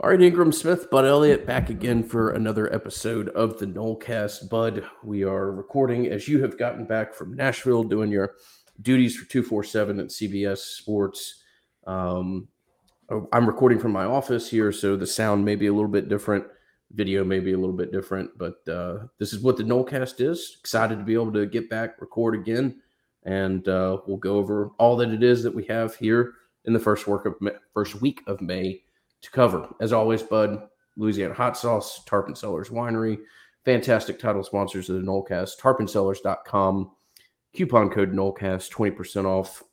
All right, Ingram Smith, Bud Elliott, back again for another episode of the Nolecast. Bud, we are recording as you have gotten back from Nashville doing your duties for 247 at CBS Sports. I'm recording from my office here, so the sound may be a little bit different, video may be a little bit different, but this is what the Nolecast is. Excited to be able to get back, record again, and we'll go over all that it is that we have here in the first week of May to cover. As always, Bud, Louisiana Hot Sauce, Tarpon Cellars Winery, fantastic title sponsors of the Nolecast, tarponcellars.com, coupon code Nolecast, 20% off.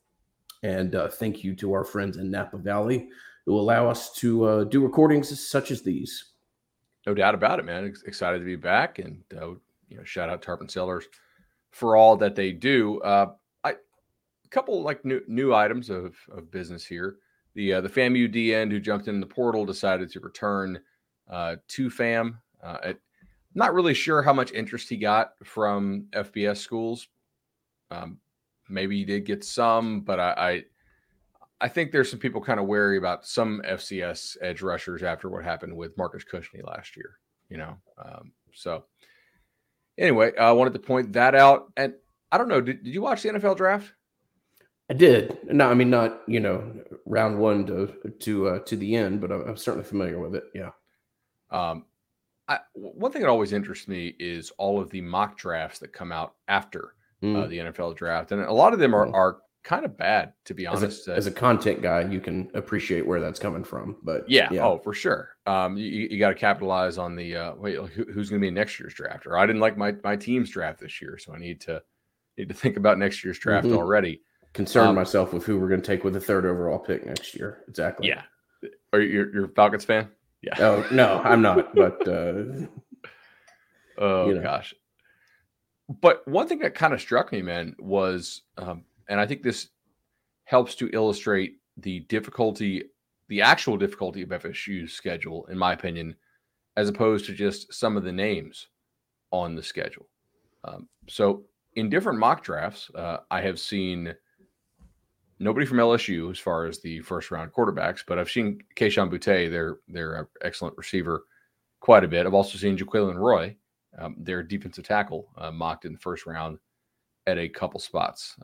And thank you to our friends in Napa Valley who allow us to do recordings such as these. No doubt about it, man. Excited to be back. And shout out Tarpon Cellars for all that they do. A couple new items of business here. The FAM UDN who jumped in the portal decided to return to FAM. Not really sure how much interest he got from FBS schools. Maybe he did get some, but I think there's some people kind of wary about some FCS edge rushers after what happened with Marcus Cushney last year. So anyway, I wanted to point that out. And I don't know, did you watch the NFL draft? I did. No, I mean, not, round one to the end, but I'm certainly familiar with it. Yeah. One thing that always interests me is all of the mock drafts that come out after the NFL draft. And a lot of them are kind of bad, to be honest. As a content guy, you can appreciate where that's coming from, but yeah. Oh, for sure. You got to capitalize on the, who's going to be in next year's draft, or I didn't like my team's draft this year. So I need to think about next year's draft already. Concern myself with who we're going to take with the third overall pick next year. Exactly. Yeah. Are you're a Falcons fan? Yeah. Oh, no, I'm not. But gosh. But one thing that kind of struck me, man, was, and I think this helps to illustrate the actual difficulty of FSU's schedule, in my opinion, as opposed to just some of the names on the schedule. So in different mock drafts, I have seen nobody from LSU as far as the first-round quarterbacks, but I've seen Keishawn Butte, their excellent receiver, quite a bit. I've also seen Jaquelin Roy, their defensive tackle, mocked in the first round at a couple spots.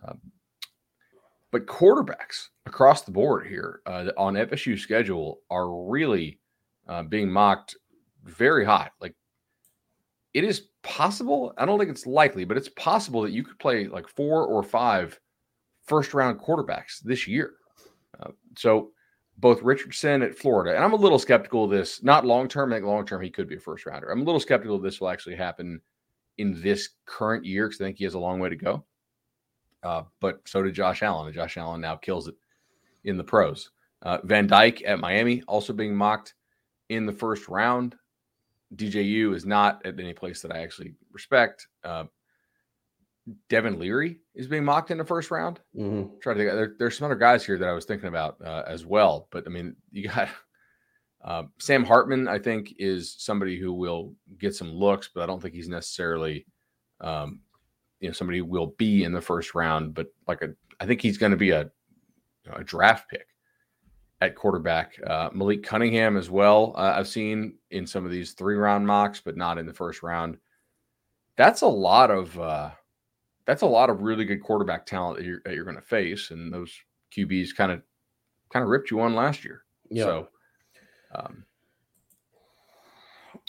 But quarterbacks across the board here on FSU schedule are really being mocked very hot. Like, it is possible, I don't think it's likely, but it's possible that you could play like 4 or 5 first-round quarterbacks this year. So both Richardson at Florida, and I'm a little skeptical of this, not long-term. I think long-term he could be a first-rounder. I'm a little skeptical this will actually happen in this current year because I think he has a long way to go. But so did Josh Allen, and Josh Allen now kills it in the pros. Van Dyke at Miami also being mocked in the first round. DJU is not at any place that I actually respect. Devin Leary is being mocked in the first round. Mm-hmm. Try to think. There's some other guys here that I was thinking about as well. But I mean, you got Sam Hartman, I think, is somebody who will get some looks, but I don't think he's necessarily, somebody who will be in the first round. But I think he's going to be a draft pick at quarterback. Malik Cunningham as well. I've seen in some of these 3-round mocks, but not in the first round. That's a lot of. That's a lot of really good quarterback talent that you're going to face, and those QBs kind of ripped you on last year. Yeah. So,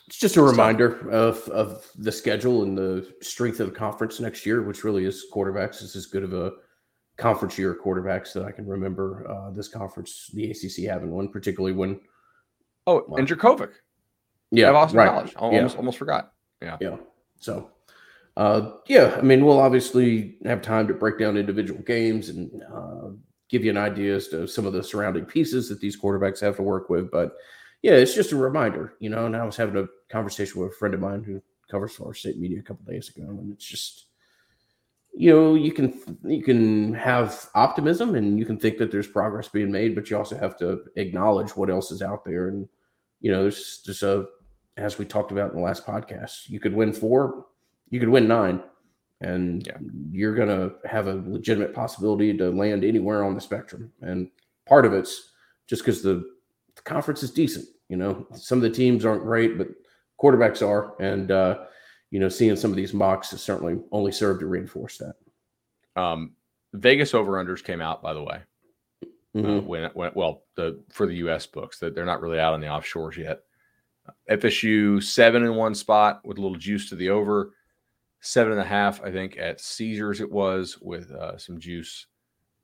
it's just a reminder of the schedule and the strength of the conference next year, which really is quarterbacks. It's as good of a conference year quarterbacks that I can remember. This conference, the ACC, having one, particularly when and Dracovic, at Austin College, almost forgot. Yeah. So. I mean, we'll obviously have time to break down individual games and give you an idea as to some of the surrounding pieces that these quarterbacks have to work with. But, yeah, it's just a reminder, and I was having a conversation with a friend of mine who covers Florida State media a couple days ago, and it's just, you can have optimism and you can think that there's progress being made, but you also have to acknowledge what else is out there. And, there's just as we talked about in the last podcast, you could win 4, you could win 9, and you're going to have a legitimate possibility to land anywhere on the spectrum. And part of it's just because the the conference is decent. You know, some of the teams aren't great, but quarterbacks are. And, you know, seeing some of these mocks has certainly only served to reinforce that. Vegas over-unders came out, by the way. Mm-hmm. For the U.S. books, that they're not really out on the offshores yet. FSU 7 in 1 spot with a little juice to the over, 7.5, I think, at Caesars it was, with some juice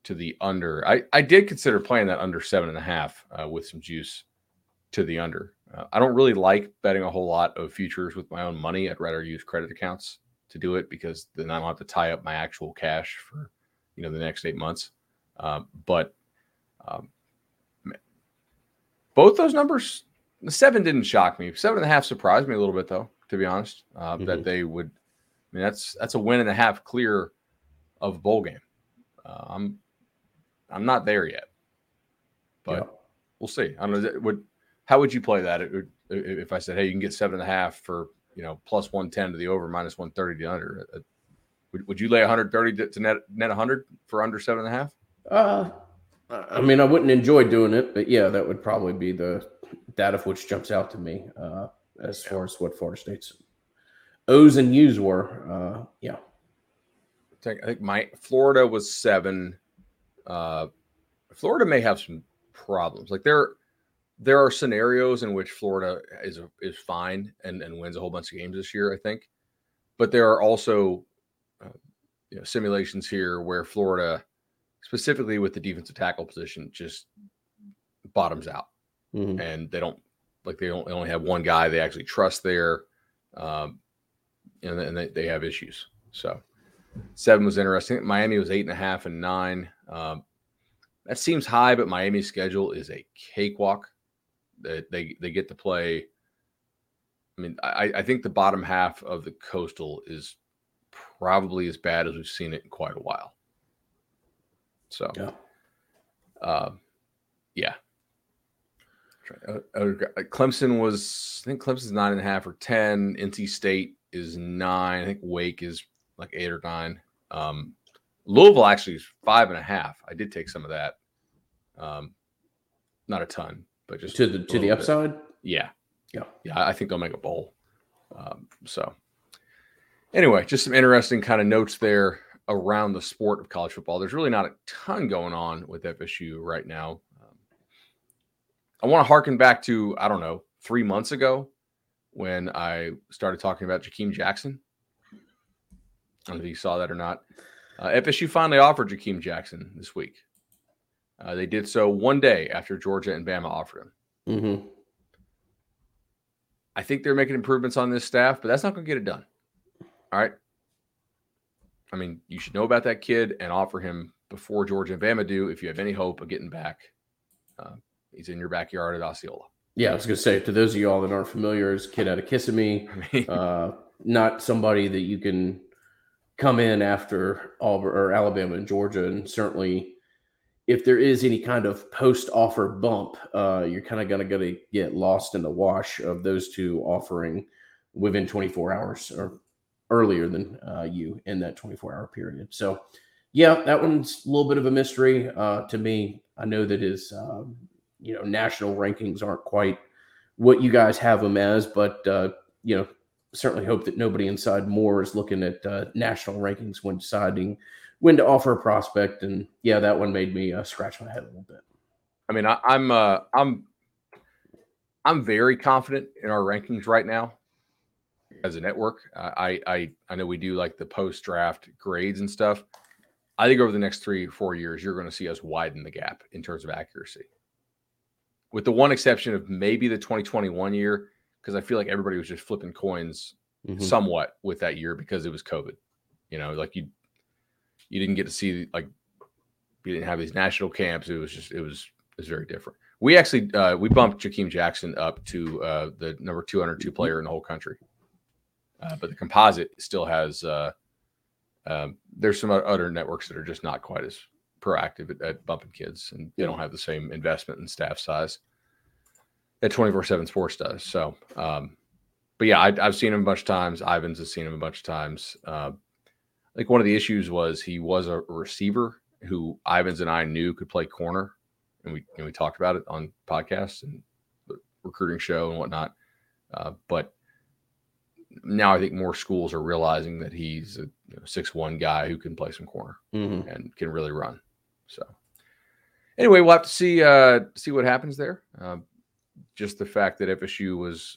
to the under. I did consider playing that under 7.5 with some juice to the under. I don't really like betting a whole lot of futures with my own money. I'd rather use credit accounts to do it, because then I don't have to tie up my actual cash for, you know, the next 8 months. Both those numbers, the 7 didn't shock me. 7.5 surprised me a little bit, though, to be honest, that they would. I mean, that's a win and a half clear of a bowl game. I'm not there yet, but we'll see. I don't know. How would you play that? If I said, hey, you can get 7.5 for, you know, plus 110 to the over, minus 130 to under, would you lay 130 to net 100 for under 7.5? I mean, I wouldn't enjoy doing it, but yeah, that would probably be that of which jumps out to me as far as what Florida State's O's and U's were. I think Florida was 7. Florida may have some problems. Like there are scenarios in which Florida is fine and wins a whole bunch of games this year, I think. But there are also simulations here where Florida, specifically with the defensive tackle position, just bottoms out. Mm-hmm. And they only have one guy they actually trust there. And they have issues. So 7 was interesting. Miami was 8.5 and 9. That seems high, but Miami's schedule is a cakewalk. They get to play. I mean, I think the bottom half of the Coastal is probably as bad as we've seen it in quite a while. So, Clemson was, I think Clemson's 9.5 or 10. NC State is 9. I think Wake is like 8 or 9. Louisville actually is 5.5. I did take some of that. Not a ton, but just to the upside. Yeah. I think they'll make a bowl. So anyway, just some interesting kind of notes there around the sport of college football. There's really not a ton going on with FSU right now. I want to harken back to, 3 months ago when I started talking about Jakeem Jackson. I don't know if you saw that or not. FSU finally offered Jakeem Jackson this week. They did so one day after Georgia and Bama offered him. Mm-hmm. I think they're making improvements on this staff, but that's not going to get it done. All right. I mean, you should know about that kid and offer him before Georgia and Bama do if you have any hope of getting back. He's in your backyard at Osceola. Yeah, I was going to say, to those of you all that aren't familiar, is kid out of Kissimmee, not somebody that you can come in after Auburn or Alabama and Georgia. And certainly if there is any kind of post-offer bump, you're kind of going to get lost in the wash of those two offering within 24 hours or earlier than you in that 24-hour period. So, yeah, that one's a little bit of a mystery to me. I know that his national rankings aren't quite what you guys have him as, but, certainly hope that nobody inside Moore is looking at national rankings when deciding when to offer a prospect. And, yeah, that one made me scratch my head a little bit. I mean, I'm very confident in our rankings right now as a network. I know we do like the post-draft grades and stuff. I think over the next 3 or 4 years, you're going to see us widen the gap in terms of accuracy, with the one exception of maybe the 2021 year, because I feel like everybody was just flipping coins somewhat with that year because it was COVID. You know, like you didn't get to see, like, you didn't have these national camps. It was just, it was very different. We actually, we bumped Jakeem Jackson up to the number 202 player in the whole country. But the composite still has, there's some other networks that are just not quite as proactive at bumping kids, and they don't have the same investment in staff size that 247 Sports does. So, but yeah, I've seen him a bunch of times. Ivins has seen him a bunch of times. I think one of the issues was he was a receiver who Ivins and I knew could play corner, and we talked about it on podcasts, and recruiting show and whatnot. But now I think more schools are realizing that he's a 6'1" guy who can play some corner and can really run. So anyway, we'll have to see see what happens there. Just the fact that FSU was,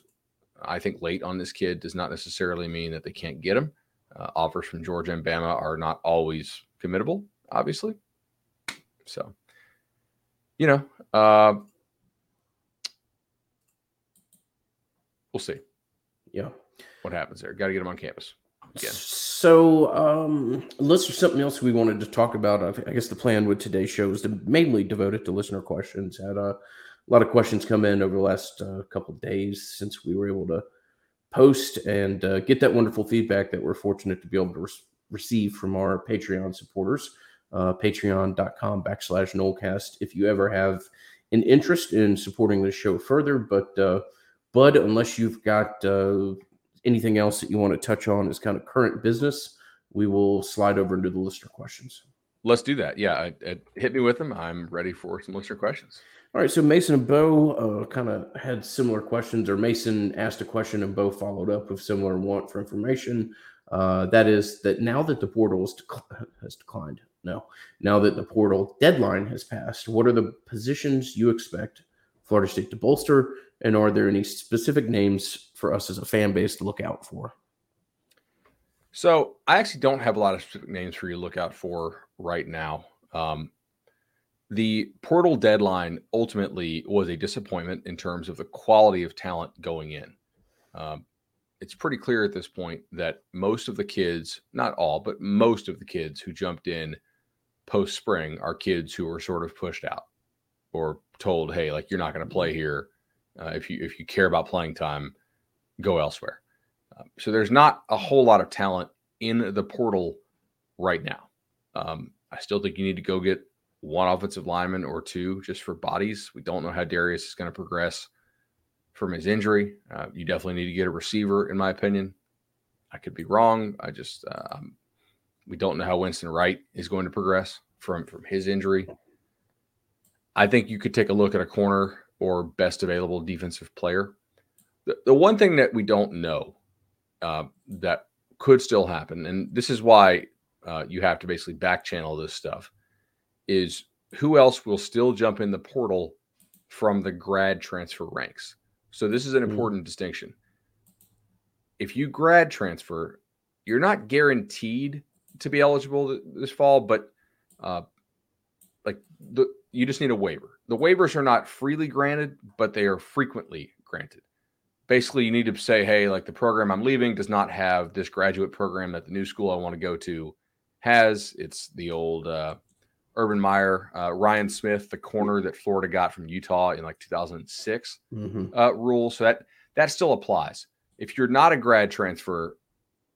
I think, late on this kid does not necessarily mean that they can't get him. Offers from Georgia and Bama are not always committable, obviously. So, we'll see. Yeah. What happens there? Got to get him on campus. Yeah. So, unless there's something else we wanted to talk about, I guess the plan with today's show is to mainly devote it to listener questions. Had a lot of questions come in over the last couple of days since we were able to post and get that wonderful feedback that we're fortunate to be able to receive from our Patreon supporters. Patreon.com/Nolecast. If you ever have an interest in supporting this show further, but Bud, unless you've got anything else that you want to touch on as kind of current business, we will slide over into the listener questions. Let's do that. Yeah, hit me with them. I'm ready for some listener questions. All right, so Mason and Bo kind of had similar questions, or Mason asked a question and Bo followed up with similar want for information. That is that now that the portal has declined, no, now that the portal deadline has passed, what are the positions you expect Florida State to bolster, and are there any specific names for us as a fan base to look out for? So I actually don't have a lot of specific names for you to look out for right now. The portal deadline ultimately was a disappointment in terms of the quality of talent going in. It's pretty clear at this point that most of the kids, not all, but most of the kids who jumped in post-spring are kids who were sort of pushed out or told, hey, like, you're not going to play here. If you care about playing time, go elsewhere. So there's not a whole lot of talent in the portal right now. I still think you need to go get one offensive lineman or two just for bodies. We don't know how Darius is going to progress from his injury. You definitely need to get a receiver, in my opinion. I could be wrong. I just we don't know how Winston Wright is going to progress from his injury. I think you could take a look at a corner or best available defensive player. The one thing that we don't know that could still happen, and this is why you have to basically back channel this stuff, is who else will still jump in the portal from the grad transfer ranks. So this is an important distinction. If you grad transfer, you're not guaranteed to be eligible this fall, but you just need a waiver. The waivers are not freely granted, but they are frequently granted. Basically, you need to say, hey, like, the program I'm leaving does not have this graduate program that the new school I want to go to has. It's the old Urban Meyer, Ryan Smith, the corner that Florida got from Utah in like 2006 rule. So that still applies. If you're not a grad transfer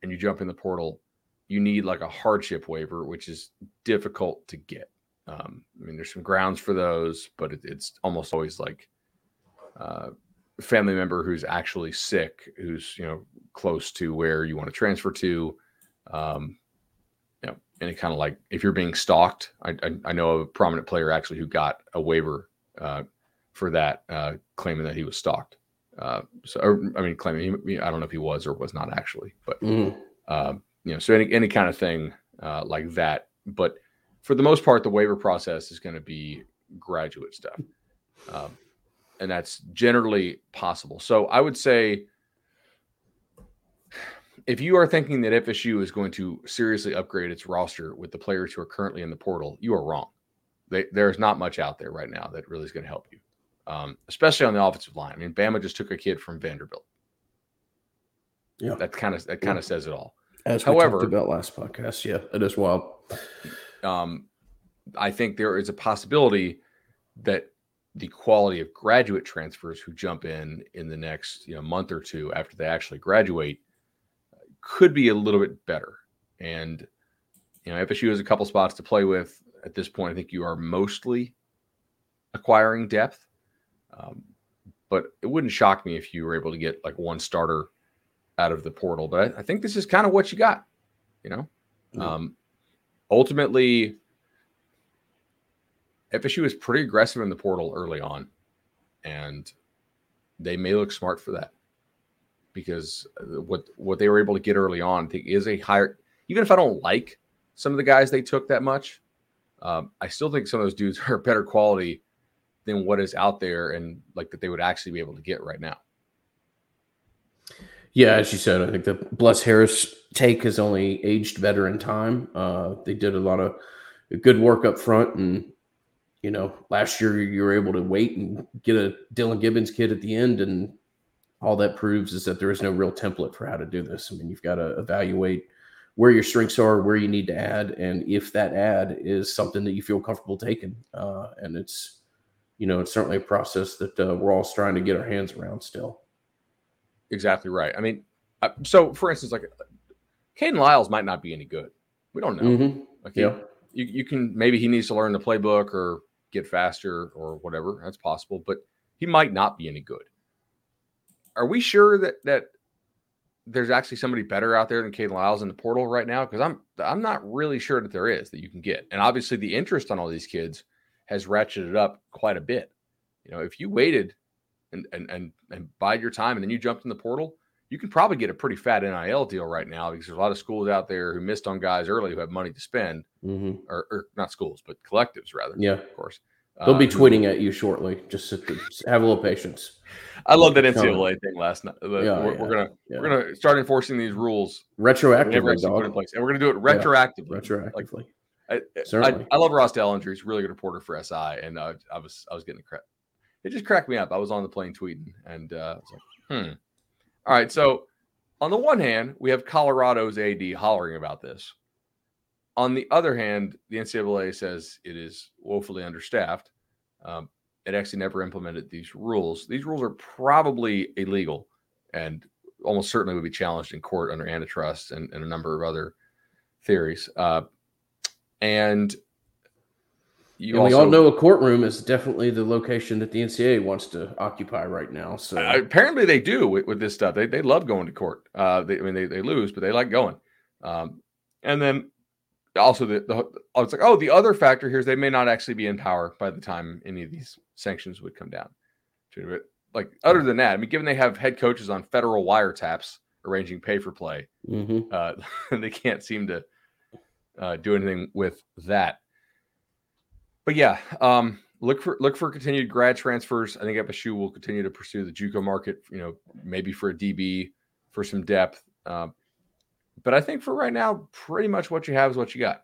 and you jump in the portal, you need like a hardship waiver, which is difficult to get. I mean, there's some grounds for those, but it's almost always like a family member who's actually sick, who's, close to where you want to transfer to. And it kind of like, if you're being stalked, I know a prominent player actually who got a waiver for that, claiming that he was stalked. I don't know if he was or was not actually, but so any kind of thing like that. But for the most part, the waiver process is going to be graduate stuff, and that's generally possible. So I would say, if you are thinking that FSU is going to seriously upgrade its roster with the players who are currently in the portal, you are wrong. There's not much out there right now that really is going to help you, especially on the offensive line. I mean, Bama just took a kid from Vanderbilt. Yeah, that kind of says it all. However, we talked about last podcast, yeah, it is wild. I think there is a possibility that the quality of graduate transfers who jump in the next month or two after they actually graduate could be a little bit better. And, FSU has a couple spots to play with at this point. I think you are mostly acquiring depth. But it wouldn't shock me if you were able to get like one starter out of the portal. But I think this is kind of what you got, ultimately FSU is pretty aggressive in the portal early on. And they may look smart for that, because what they were able to get early on, I think, is a higher. Even if I don't like some of the guys they took that much, I still think some of those dudes are better quality than what is out there, and like that they would actually be able to get right now. Yeah, as you said, I think the Bless Harris take has only aged better in time. They did a lot of good work up front, and you know, last year you were able to wait and get a Dylan Gibbons kid at the end, and all that proves is that there is no real template for how to do this. I mean, you've got to evaluate where your strengths are, where you need to add, and if that add is something that you feel comfortable taking. And it's, you know, it's certainly a process that we're all trying to get our hands around still. Exactly right. I mean, so for instance, like Caden Lyles might not be any good. We don't know. Mm-hmm. Okay. Yeah. You can, maybe he needs to learn the playbook or get faster or whatever. That's possible, but he might not be any good. Are we sure that there's actually somebody better out there than Caden Lyles in the portal right now? Because I'm not really sure that there is that you can get. And obviously the interest on all these kids has ratcheted up quite a bit. You know, if you waited and bide your time and then you jumped in the portal, you can probably get a pretty fat NIL deal right now, because there's a lot of schools out there who missed on guys early who have money to spend, mm-hmm. or not schools, but collectives rather. Yeah, of course. They'll be tweeting at you shortly. Just have a little patience. I love that NCAA thing last night. We're gonna start enforcing these rules retroactively, dog. In place. And we're gonna do it retroactively. Yeah, retroactively. Like, I love Ross Dellinger. He's a really good reporter for SI, and I was getting crap. It just cracked me up. I was on the plane tweeting, and I was like, All right, so on the one hand, we have Colorado's AD hollering about this. On the other hand, the NCAA says it is woefully understaffed. It actually never implemented these rules. These rules are probably illegal and almost certainly would be challenged in court under antitrust and a number of other theories. We all know a courtroom is definitely the location that the NCAA wants to occupy right now. So apparently they do with this stuff. They love going to court. They lose, but they like going. And then also it's like, the other factor here is they may not actually be in power by the time any of these sanctions would come down. Like, other than that, I mean, given they have head coaches on federal wiretaps arranging pay for play, mm-hmm. They can't seem to do anything with that. But yeah, look for continued grad transfers. I think FSU will continue to pursue the JUCO market, you know, maybe for a DB, for some depth. But I think for right now, pretty much what you have is what you got.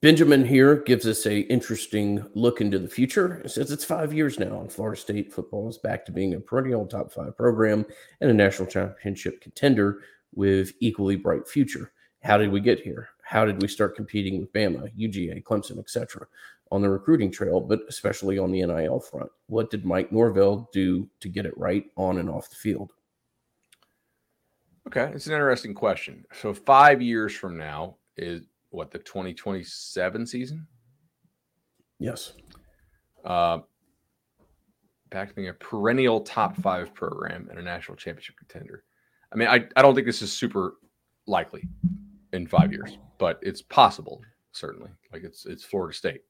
Benjamin here gives us an interesting look into the future. It says it's 5 years now, and Florida State football is back to being a perennial top 5 program and a national championship contender with equally bright future. How did we get here? How did we start competing with Bama, UGA, Clemson, etc. on the recruiting trail, but especially on the NIL front? What did Mike Norvell do to get it right on and off the field? Okay, it's an interesting question. So 5 years from now is, what, the 2027 season? Yes. Back to being a perennial top 5 program and a national championship contender. I mean, I don't think this is super likely in 5 years, but it's possible, certainly. Like, it's Florida State,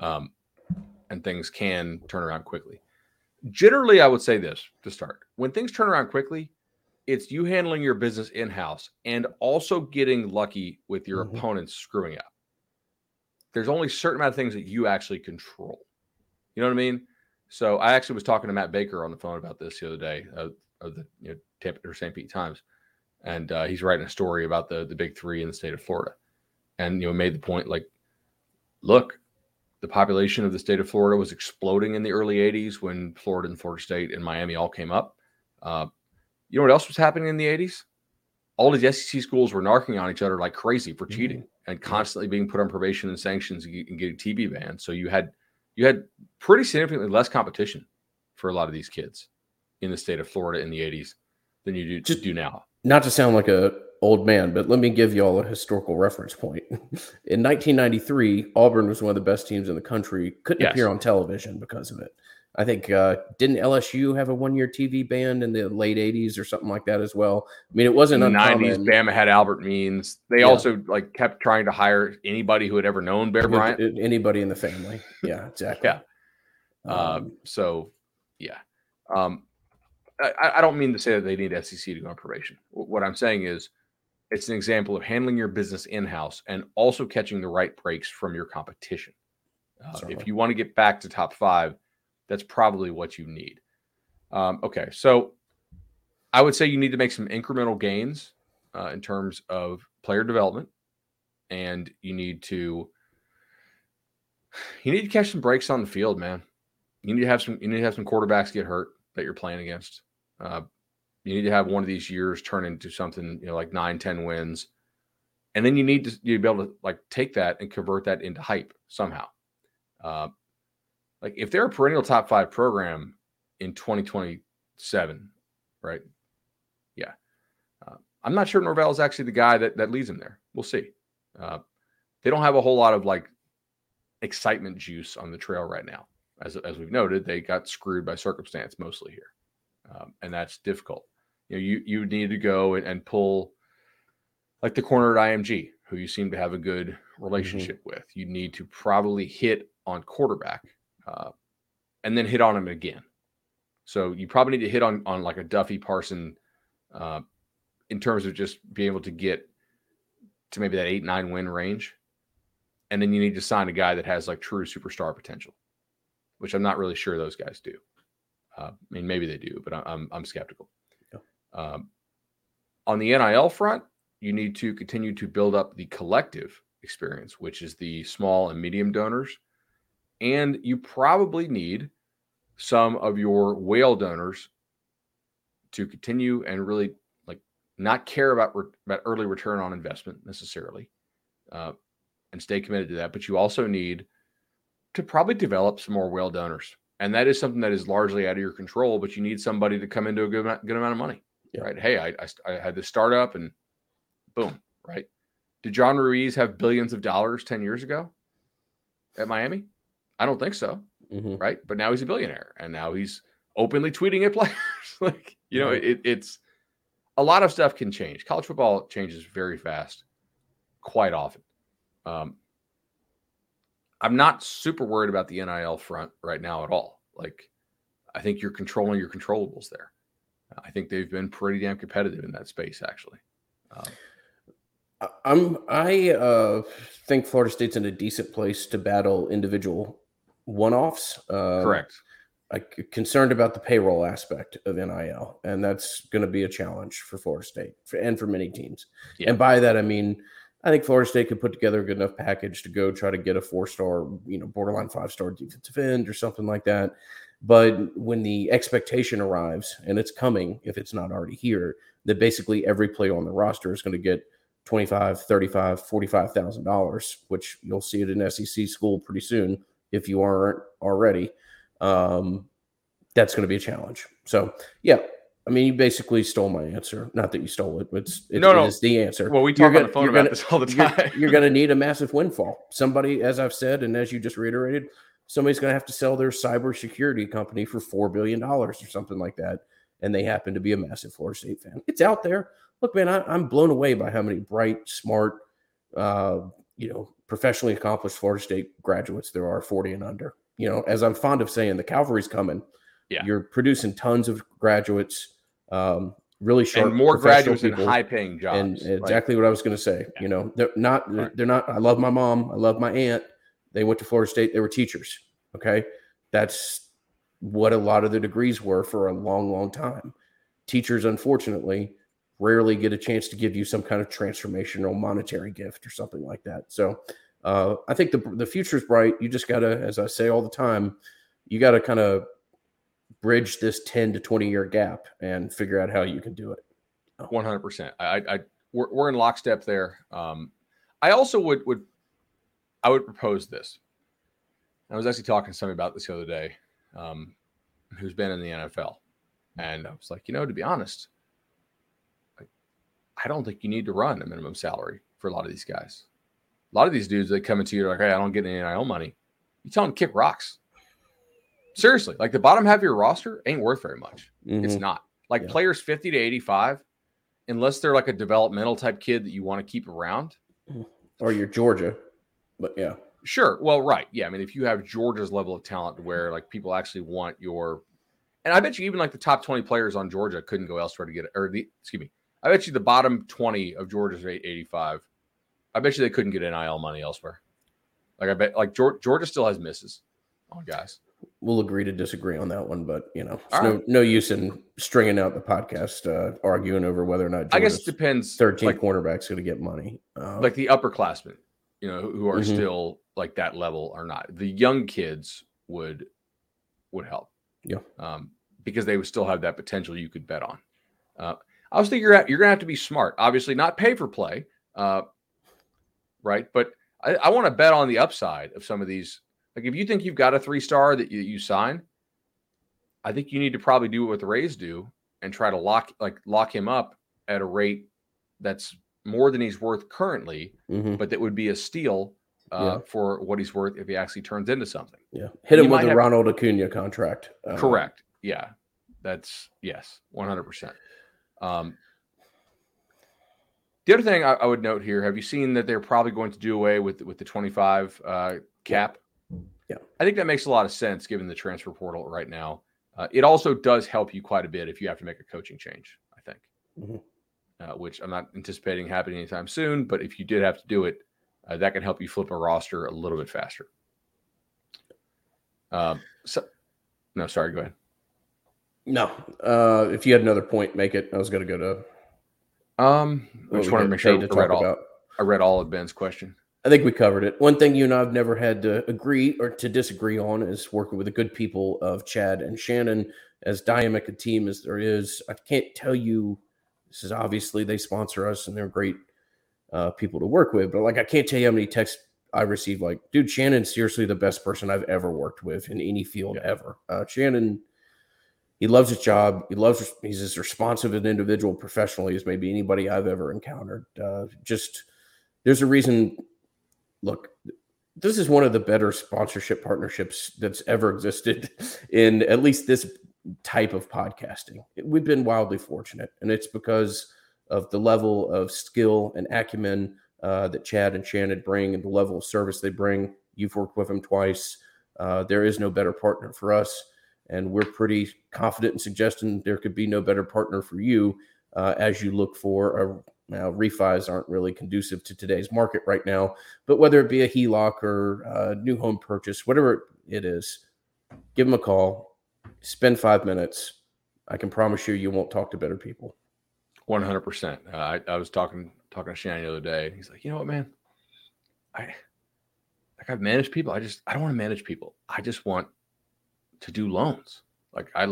and things can turn around quickly. Generally, I would say this to start. When things turn around quickly, it's you handling your business in-house and also getting lucky with your mm-hmm. opponents screwing up. There's only a certain amount of things that you actually control. You know what I mean? So I actually was talking to Matt Baker on the phone about this the other day of the Tampa or St. Pete Times. And he's writing a story about the big three in the state of Florida, and made the point, like, look, the population of the state of Florida was exploding in the early 80s when Florida and Florida State and Miami all came up. You know what else was happening in the 80s? All these SEC schools were narking on each other like crazy for cheating mm-hmm. and constantly being put on probation and sanctions and getting TV banned. So you had pretty significantly less competition for a lot of these kids in the state of Florida in the 80s than you do now. Not to sound like an old man, but let me give you all a historical reference point. In 1993, Auburn was one of the best teams in the country. Couldn't appear on television because of it. I think, didn't LSU have a one-year TV ban in the late 80s or something like that as well? I mean, it wasn't uncommon. In the 90s, Bama had Albert Means. They also kept trying to hire anybody who had ever known Bear Bryant. Anybody in the family. Yeah, exactly. Yeah. So, yeah. I don't mean to say that they need SEC to go on probation. What I'm saying is it's an example of handling your business in-house and also catching the right breaks from your competition. If you want to get back to top five, that's probably what you need. Okay, so I would say you need to make some incremental gains in terms of player development, and you need to catch some breaks on the field, man. You need to have some quarterbacks get hurt that you're playing against. You need to have one of these years turn into something, like 9-10 wins. And then you need to be able to take that and convert that into hype somehow. If they're a perennial top five program in 2027, right? Yeah. I'm not sure Norvell is actually the guy that leads them there. We'll see. They don't have a whole lot of excitement juice on the trail right now. As we've noted, they got screwed by circumstance mostly here. And that's difficult. You need to go and pull the corner at IMG, who you seem to have a good relationship mm-hmm. with. You need to probably hit on quarterback and then hit on him again. So you probably need to hit on a Duffy Parson in terms of just being able to get to maybe that 8-9 win range. And then you need to sign a guy that has true superstar potential, which I'm not really sure those guys do. I mean, maybe they do, but I'm skeptical. Yeah. On the NIL front, you need to continue to build up the collective experience, which is the small and medium donors. And you probably need some of your whale donors to continue and really not care about early return on investment necessarily and stay committed to that. But you also need to probably develop some more whale donors. And that is something that is largely out of your control, but you need somebody to come into a good amount of money, yeah. right? Hey, I had this startup and boom, right? Did John Ruiz have billions of dollars 10 years ago at Miami? I don't think so, mm-hmm. right? But now he's a billionaire and now he's openly tweeting at players. Mm-hmm. It's a lot of stuff can change. College football changes very fast, quite often. I'm not super worried about the NIL front right now at all. I think you're controlling your controllables there. I think they've been pretty damn competitive in that space, actually. I think Florida State's in a decent place to battle individual one-offs. Correct. I'm concerned about the payroll aspect of NIL, and that's going to be a challenge for Florida State and for many teams. Yeah. And by that, I mean, I think Florida State could put together a good enough package to go try to get a 4-star, borderline 5-star defensive end or something like that. But when the expectation arrives, and it's coming, if it's not already here, that basically every player on the roster is going to get $25,000, $35,000, $45,000, which you'll see at an SEC school pretty soon if you aren't already. That's going to be a challenge. So, yeah. I mean, you basically stole my answer. Not that you stole it, but it is the answer. Well, we talk on the phone about this all the time. You're going to need a massive windfall. Somebody, as I've said, and as you just reiterated, somebody's going to have to sell their cybersecurity company for $4 billion or something like that, and they happen to be a massive Florida State fan. It's out there. Look, man, I'm blown away by how many bright, smart, professionally accomplished Florida State graduates there are, 40 and under. As I'm fond of saying, the cavalry's coming. Yeah. You're producing tons of graduates, really sharp, and more graduates in high-paying jobs. And exactly what I was going to say. Yeah. They're not. I love my mom. I love my aunt. They went to Florida State. They were teachers. Okay, that's what a lot of the degrees were for a long, long time. Teachers, unfortunately, rarely get a chance to give you some kind of transformational monetary gift or something like that. So, I think the future's bright. You just gotta, as I say all the time, you gotta kind of bridge this 10 to 20 year gap and figure out how you can do it. 100%. We're in lockstep there. I also would propose this. I was actually talking to somebody about this the other day, who's been in the NFL. And I was like, to be honest, I don't think you need to run a minimum salary for a lot of these guys. A lot of these dudes, they come into you, hey, I don't get any NIL money. You tell them kick rocks. Seriously, the bottom half of your roster ain't worth very much. Mm-hmm. It's not. Players 50 to 85, unless they're a developmental type kid that you want to keep around. Or you're Georgia. But yeah. Sure. Well, right. Yeah. I mean, if you have Georgia's level of talent where people actually want your And I bet you even like the top 20 players on Georgia couldn't go elsewhere to get it. Or I bet you the bottom 20 of Georgia's 85. I bet you they couldn't get NIL money elsewhere. Like I bet, like Georgia still has misses on guys. We'll agree to disagree on that one, but you know, it's no use in stringing out the podcast arguing over whether or not Georgia's, I guess it depends. 13 like, cornerbacks going to get money, like the upperclassmen, you know, who are still like that level or not. The young kids would help, yeah, because they would still have that potential you could bet on. I was thinking you're going to have to be smart, obviously not pay for play, right? But I want to bet on the upside of some of these. Like if you think you've got a 3-star that you sign, I think you need to probably do what the Rays do and try to lock him up at a rate that's more than he's worth currently, but that would be a steal for what he's worth if he actually turns into something. Yeah, hit him with a Ronald Acuna contract. Correct. Yeah, that's yes, 100%. The other thing I would note here: have you seen that they're probably going to do away with the 25 cap? Yeah, I think that makes a lot of sense given the transfer portal right now. It also does help you quite a bit if you have to make a coaching change, I think, which I'm not anticipating happening anytime soon. But if you did have to do it, that can help you flip a roster a little bit faster. No, sorry, go ahead. No, if you had another point, make it. I was going to go to. I just want to make sure I read all of Ben's question. I think we covered it. One thing you and I have never had to agree or to disagree on is working with the good people of Chad and Shannon, as dynamic a team as there is. I can't tell you, this is obviously they sponsor us and they're great people to work with, but like, I can't tell you how many texts I receive like, dude, Shannon's seriously the best person I've ever worked with in any field ever. Shannon, he loves his job. He's as responsive an individual professionally as maybe anybody I've ever encountered. There's a reason. Look, this is one of the better sponsorship partnerships that's ever existed in at least this type of podcasting. We've been wildly fortunate, and it's because of the level of skill and acumen that Chad and Shannon bring and the level of service they bring. You've worked with them twice. There is no better partner for us, and we're pretty confident in suggesting there could be no better partner for you as you look for Now, refis aren't really conducive to today's market right now, but whether it be a HELOC or a new home purchase, whatever it is, give them a call, spend 5 minutes. I can promise you won't talk to better people. 100%. I was talking to Shannon the other day, and he's like, you know what, man? I've managed people. I don't want to manage people. I just want to do loans. Like I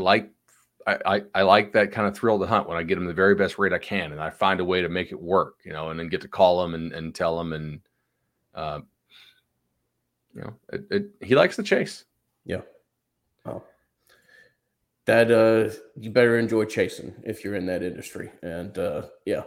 like that kind of thrill to hunt when I get them the very best rate I can, and I find a way to make it work, you know, and then get to call them and tell them, and you know, he likes the chase. Yeah. Oh, that you better enjoy chasing if you're in that industry, and yeah,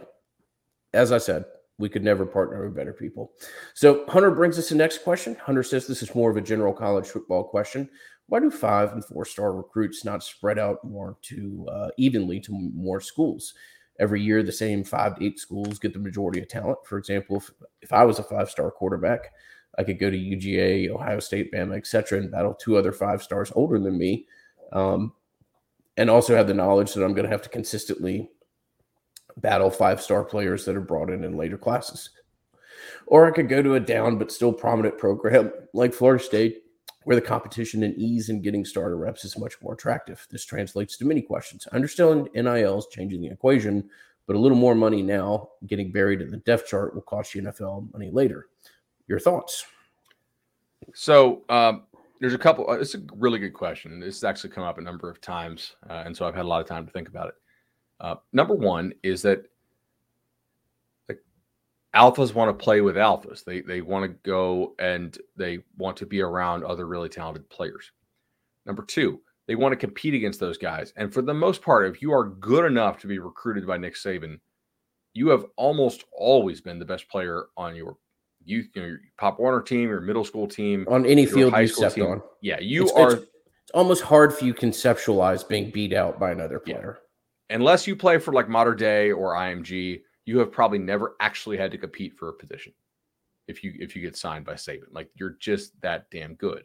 as I said, we could never partner with better people. So Hunter brings us the next question. Hunter says this is more of a general college football question. Why do 5- and 4-star recruits not spread out more to evenly to more schools? Every year, the same 5 to 8 schools get the majority of talent. For example, if I was a 5-star quarterback, I could go to UGA, Ohio State, Bama, etc., and battle 2 other 5 stars older than me, and also have the knowledge that I'm going to have to consistently battle 5-star players that are brought in later classes. Or I could go to a down but still prominent program like Florida State, where the competition and ease in getting starter reps is much more attractive. This translates to many questions. I understand NIL is changing the equation, but a little more money now getting buried in the depth chart will cost you NFL money later. Your thoughts? So there's a couple. It's a really good question. This has actually come up a number of times, and so I've had a lot of time to think about it. Number one is that alphas want to play with alphas. They want to go and they want to be around other really talented players. Number two, they want to compete against those guys. And for the most part, if you are good enough to be recruited by Nick Saban, you have almost always been the best player on your youth, you know, your Pop Warner team, your middle school team, on any field high school team. On. Yeah, it's almost hard for you to conceptualize being beat out by another player. Yeah. Unless you play for like Modern Day or IMG, you have probably never actually had to compete for a position if you get signed by Saban. Like, you're just that damn good.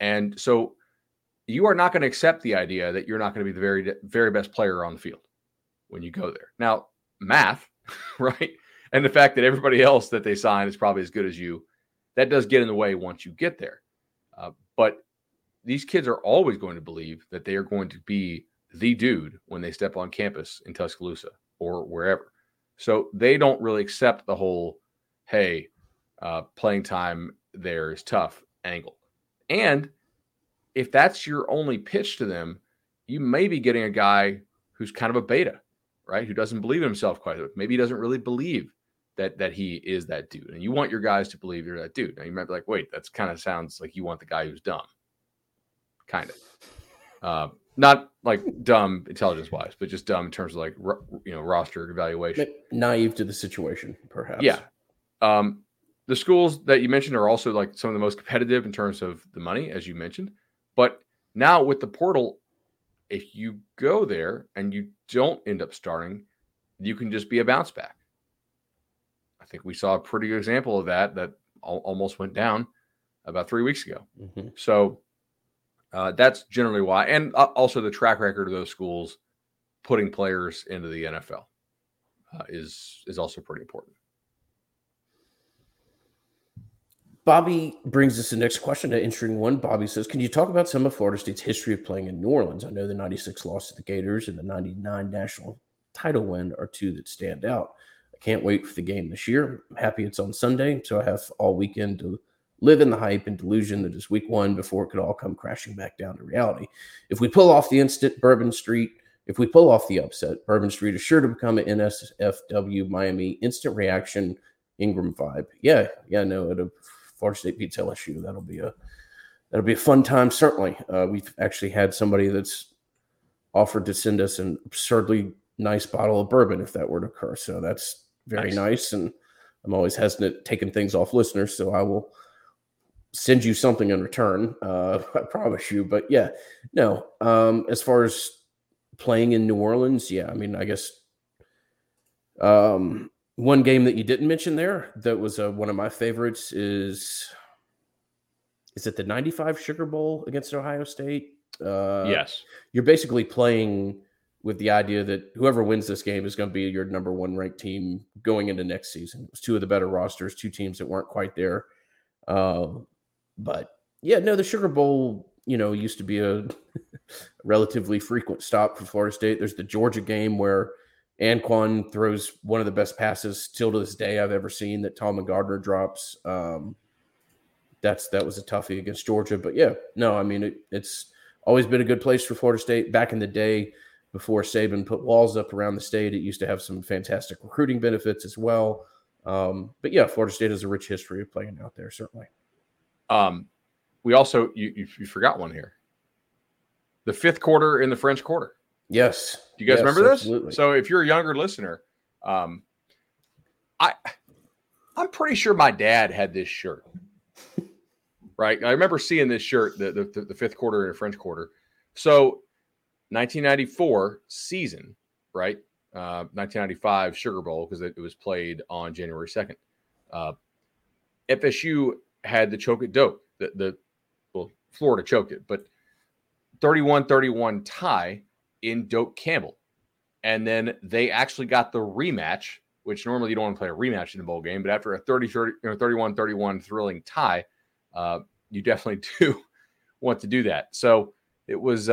And so you are not going to accept the idea that you're not going to be the very, very best player on the field when you go there. Now, math, right? And the fact that everybody else that they sign is probably as good as you, that does get in the way once you get there. But these kids are always going to believe that they are going to be the dude when they step on campus in Tuscaloosa or wherever. So they don't really accept the whole, hey, playing time there is tough angle. And if that's your only pitch to them, you may be getting a guy who's kind of a beta, right? Who doesn't believe in himself quite. Maybe he doesn't really believe that he is that dude. And you want your guys to believe you're that dude. Now you might be like, wait, that's kind of sounds like you want the guy who's dumb. Kind of. Not like dumb intelligence wise, but just dumb in terms of like, roster evaluation. Naive to the situation, perhaps. Yeah. The schools that you mentioned are also like some of the most competitive in terms of the money, as you mentioned. But now with the portal, if you go there and you don't end up starting, you can just be a bounce back. I think we saw a pretty good example of that almost went down about 3 weeks ago. Mm-hmm. So that's generally why. And also the track record of those schools putting players into the NFL is also pretty important. Bobby brings us the next question, an interesting one. Bobby says, can you talk about some of Florida State's history of playing in New Orleans? I know the 96 loss to the Gators and the 99 national title win are two that stand out. I can't wait for the game this year. I'm happy it's on Sunday, so I have all weekend to live in the hype and delusion that it's week one before it could all come crashing back down to reality. If we pull off the instant Bourbon Street, if we pull off the upset, Bourbon Street is sure to become an NSFW Miami instant reaction Ingram vibe. Yeah, no, it'll Florida State beats LSU. That'll be a fun time. Certainly, we've actually had somebody that's offered to send us an absurdly nice bottle of bourbon if that were to occur. So that's very nice. And I'm always hesitant at taking things off listeners. So I will send you something in return. I promise you. But yeah, no. As far as playing in New Orleans, yeah. I mean, I guess. One game that you didn't mention there that was one of my favorites is it the 95 Sugar Bowl against Ohio State? Yes. You're basically playing with the idea that whoever wins this game is going to be your number one ranked team going into next season. It was two of the better rosters, two teams that weren't quite there. But yeah, no, the Sugar Bowl, used to be a relatively frequent stop for Florida State. There's the Georgia game where Anquan throws one of the best passes still to this day I've ever seen that Tom and Gardner drops. That was a toughie against Georgia. But, yeah, no, I mean, it's always been a good place for Florida State. Back in the day before Saban put walls up around the state, it used to have some fantastic recruiting benefits as well. But, yeah, Florida State has a rich history of playing out there, certainly. We also – you forgot one here. The fifth quarter in the French Quarter. Yes. Do you guys remember this? So if you're a younger listener, I'm pretty sure my dad had this shirt, right? I remember seeing this shirt, the fifth quarter in a French Quarter. So 1994 season, right? 1995 Sugar Bowl, because it was played on January 2nd. FSU had the choke it dope. Florida choked it, but 31-31 tie in Doak Campbell. And then they actually got the rematch, which normally you don't want to play a rematch in a bowl game, but after a 31-31 thrilling tie, you definitely do want to do that. So it was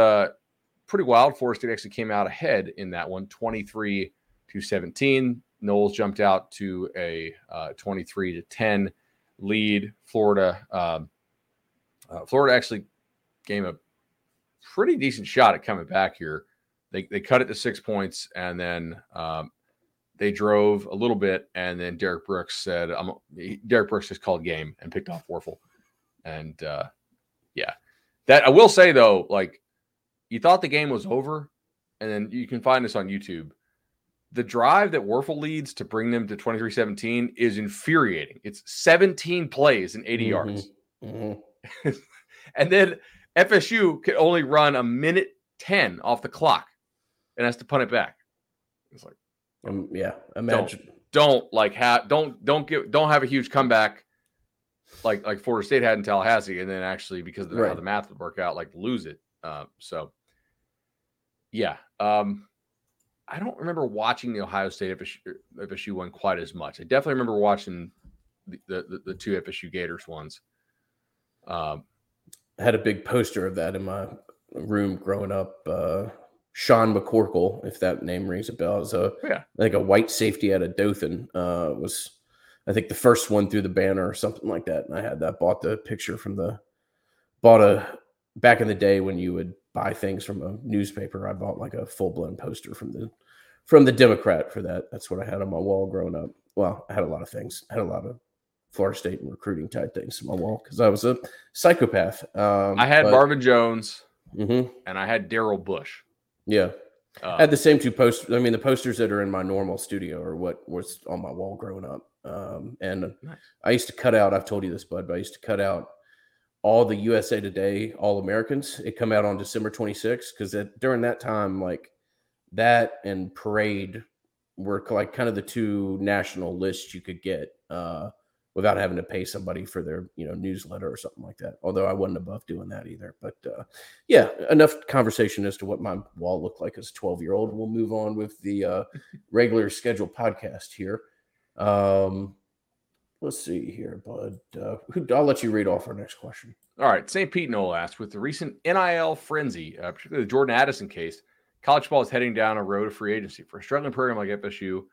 pretty wild. Florida State actually came out ahead in that one, 23-17. Knowles jumped out to a 23-10 lead. Florida actually gave a pretty decent shot at coming back here. They cut it to 6 points, and then they drove a little bit, and then Derek Brooks just called game and picked off Werfel. And, yeah. That I will say, though, like, you thought the game was over, and then you can find this on YouTube. The drive that Werfel leads to bring them to 23-17 is infuriating. It's 17 plays and 80 yards. Mm-hmm. And then FSU could only run a minute 10 off the clock and has to punt it back. It's like, yeah, imagine don't have a huge comeback like Florida State had in Tallahassee, and then actually because of how the math would work out, like lose it I don't remember watching the Ohio State FSU one quite as much. I definitely remember watching the two FSU Gators ones. I had a big poster of that in my room growing up. Sean McCorkle, if that name rings a bell, is like a white safety out of Dothan, was I think the first one through the banner or something like that. And I had that, bought the picture from the, bought a, back in the day when you would buy things from a newspaper, I bought like a full blown poster from the Democrat for that. That's what I had on my wall growing up. Well, I had a lot of things. I had a lot of Florida State and recruiting type things on my wall because I was a psychopath. I had Marvin Jones and I had Darrell Bush. Yeah. I had the same two posters. I mean, the posters that are in my normal studio are what was on my wall growing up. And nice. I used to cut out, I've told you this, Bud, but I used to cut out all the USA Today, All Americans. It come out on December 26th because during that time, like that and Parade were like kind of the two national lists you could get without having to pay somebody for their, you know, newsletter or something like that. Although I wasn't above doing that either. But yeah, enough conversation as to what my wall looked like as a 12-year-old. We'll move on with the regular scheduled podcast here. Let's see here, Bud. I'll let you read off our next question. All right. St. Pete Noel asks, with the recent NIL frenzy, particularly the Jordan Addison case, college football is heading down a road of free agency. For a struggling program like FSU,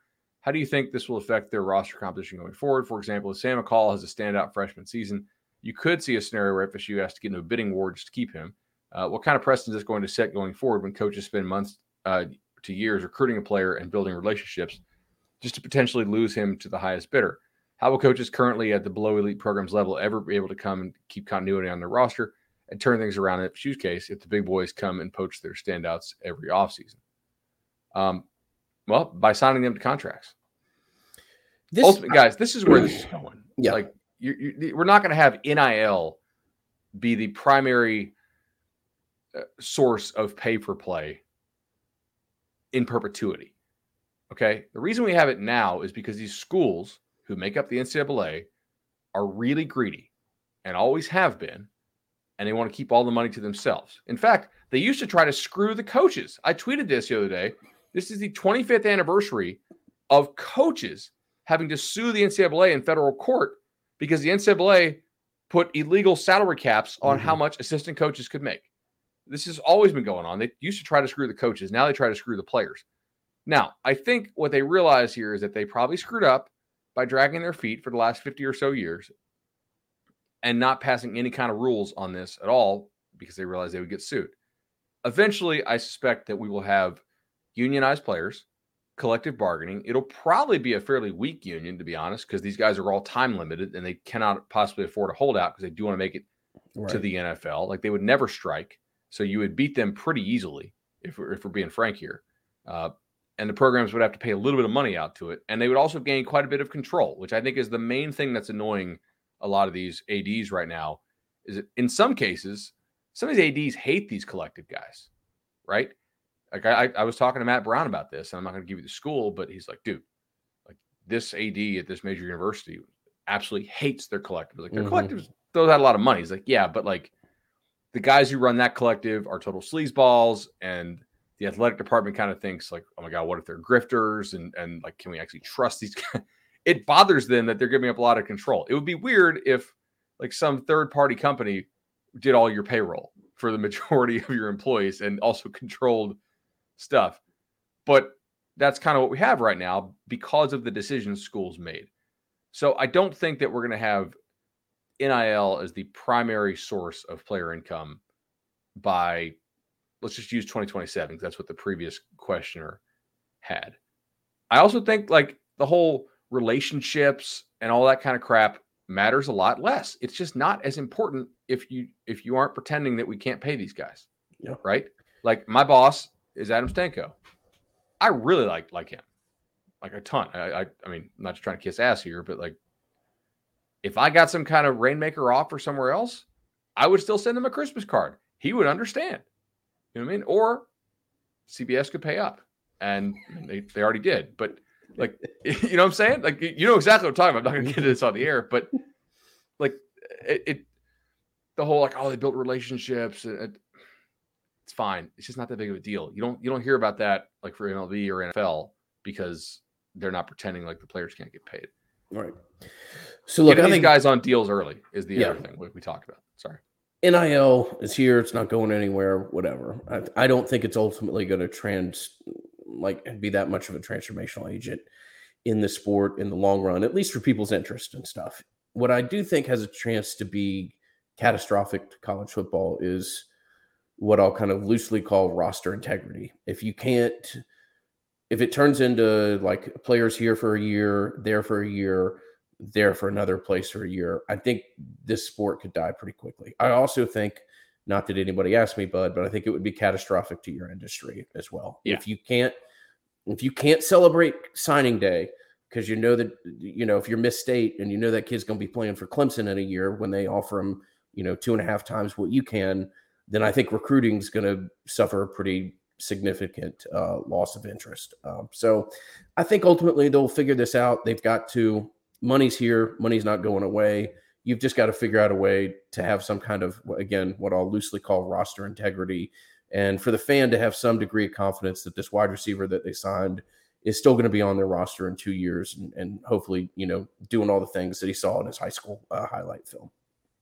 how do you think this will affect their roster composition going forward? For example, if Sam McCall has a standout freshman season, you could see a scenario where FSU has to get into a bidding war just to keep him. What kind of precedent is this going to set going forward when coaches spend months to years recruiting a player and building relationships just to potentially lose him to the highest bidder? How will coaches currently at the below elite programs level ever be able to come and keep continuity on their roster and turn things around in FSU's case if the big boys come and poach their standouts every offseason? Well, by signing them to contracts. Guys, this is where this is going. Yeah. Like, we're not going to have NIL be the primary source of pay for play in perpetuity. Okay. The reason we have it now is because these schools who make up the NCAA are really greedy and always have been, and they want to keep all the money to themselves. In fact, they used to try to screw the coaches. I tweeted this the other day. This is the 25th anniversary of coaches having to sue the NCAA in federal court because the NCAA put illegal salary caps on how much assistant coaches could make. This has always been going on. They used to try to screw the coaches. Now they try to screw the players. Now, I think what they realize here is that they probably screwed up by dragging their feet for the last 50 or so years and not passing any kind of rules on this at all because they realized they would get sued. Eventually, I suspect that we will have unionized players, collective bargaining. It'll probably be a fairly weak union, to be honest, because these guys are all time limited and they cannot possibly afford a holdout because they do want to make it to the NFL. Like, they would never strike. So you would beat them pretty easily if we're being frank here. And the programs would have to pay a little bit of money out to it. And they would also gain quite a bit of control, which I think is the main thing that's annoying a lot of these ADs right now, is that in some cases, some of these ADs hate these collective guys, right? Like, I was talking to Matt Brown about this, and I'm not going to give you the school, but he's like, dude, like, this AD at this major university absolutely hates their collective. Like, their collectives throw out a lot of money. He's like, yeah, but like the guys who run that collective are total sleazeballs, and the athletic department kind of thinks like, oh my God, what if they're grifters? And like, can we actually trust these guys? It bothers them that they're giving up a lot of control. It would be weird if like some third party company did all your payroll for the majority of your employees and also controlled stuff. But that's kind of what we have right now because of the decisions schools made. So I don't think that we're going to have NIL as the primary source of player income by, let's just use 2027 because that's what the previous questioner had. I also think like the whole relationships and all that kind of crap matters a lot less. It's just not as important if you aren't pretending that we can't pay these guys. Yeah. Right? Like, my boss is Adam Stanko. I really like him. Like, a ton. I mean, I'm not just trying to kiss ass here, but like, if I got some kind of rainmaker offer somewhere else, I would still send him a Christmas card. He would understand. You know what I mean? Or CBS could pay up, and they already did. But like, you know what I'm saying? Like, you know exactly what I'm talking about. I'm not going to get into this on the air, but like the whole like, oh, they built relationships. It's fine. It's just not that big of a deal. You don't hear about that like for MLB or NFL because they're not pretending like the players can't get paid. All right. So look, I think guys on deals early is the other thing we talked about. Sorry. NIL is here. It's not going anywhere, whatever. I don't think it's ultimately going to be that much of a transformational agent in the sport in the long run, at least for people's interest and stuff. What I do think has a chance to be catastrophic to college football is what I'll kind of loosely call roster integrity. If it turns into like players here for a year, there for a year, there for another place for a year, I think this sport could die pretty quickly. I also think, not that anybody asked me, Bud, but I think it would be catastrophic to your industry as well. Yeah. If you can't celebrate signing day because you know that, you know, if you're Miss State and you know that kid's going to be playing for Clemson in a year when they offer him, you know, 2.5 times what you can, then I think recruiting is going to suffer a pretty significant loss of interest. So I think ultimately they'll figure this out. They've got to. Money's here. Money's not going away. You've just got to figure out a way to have some kind of, again, what I'll loosely call roster integrity. And for the fan to have some degree of confidence that this wide receiver that they signed is still going to be on their roster in 2 years and hopefully, you know, doing all the things that he saw in his high school highlight film.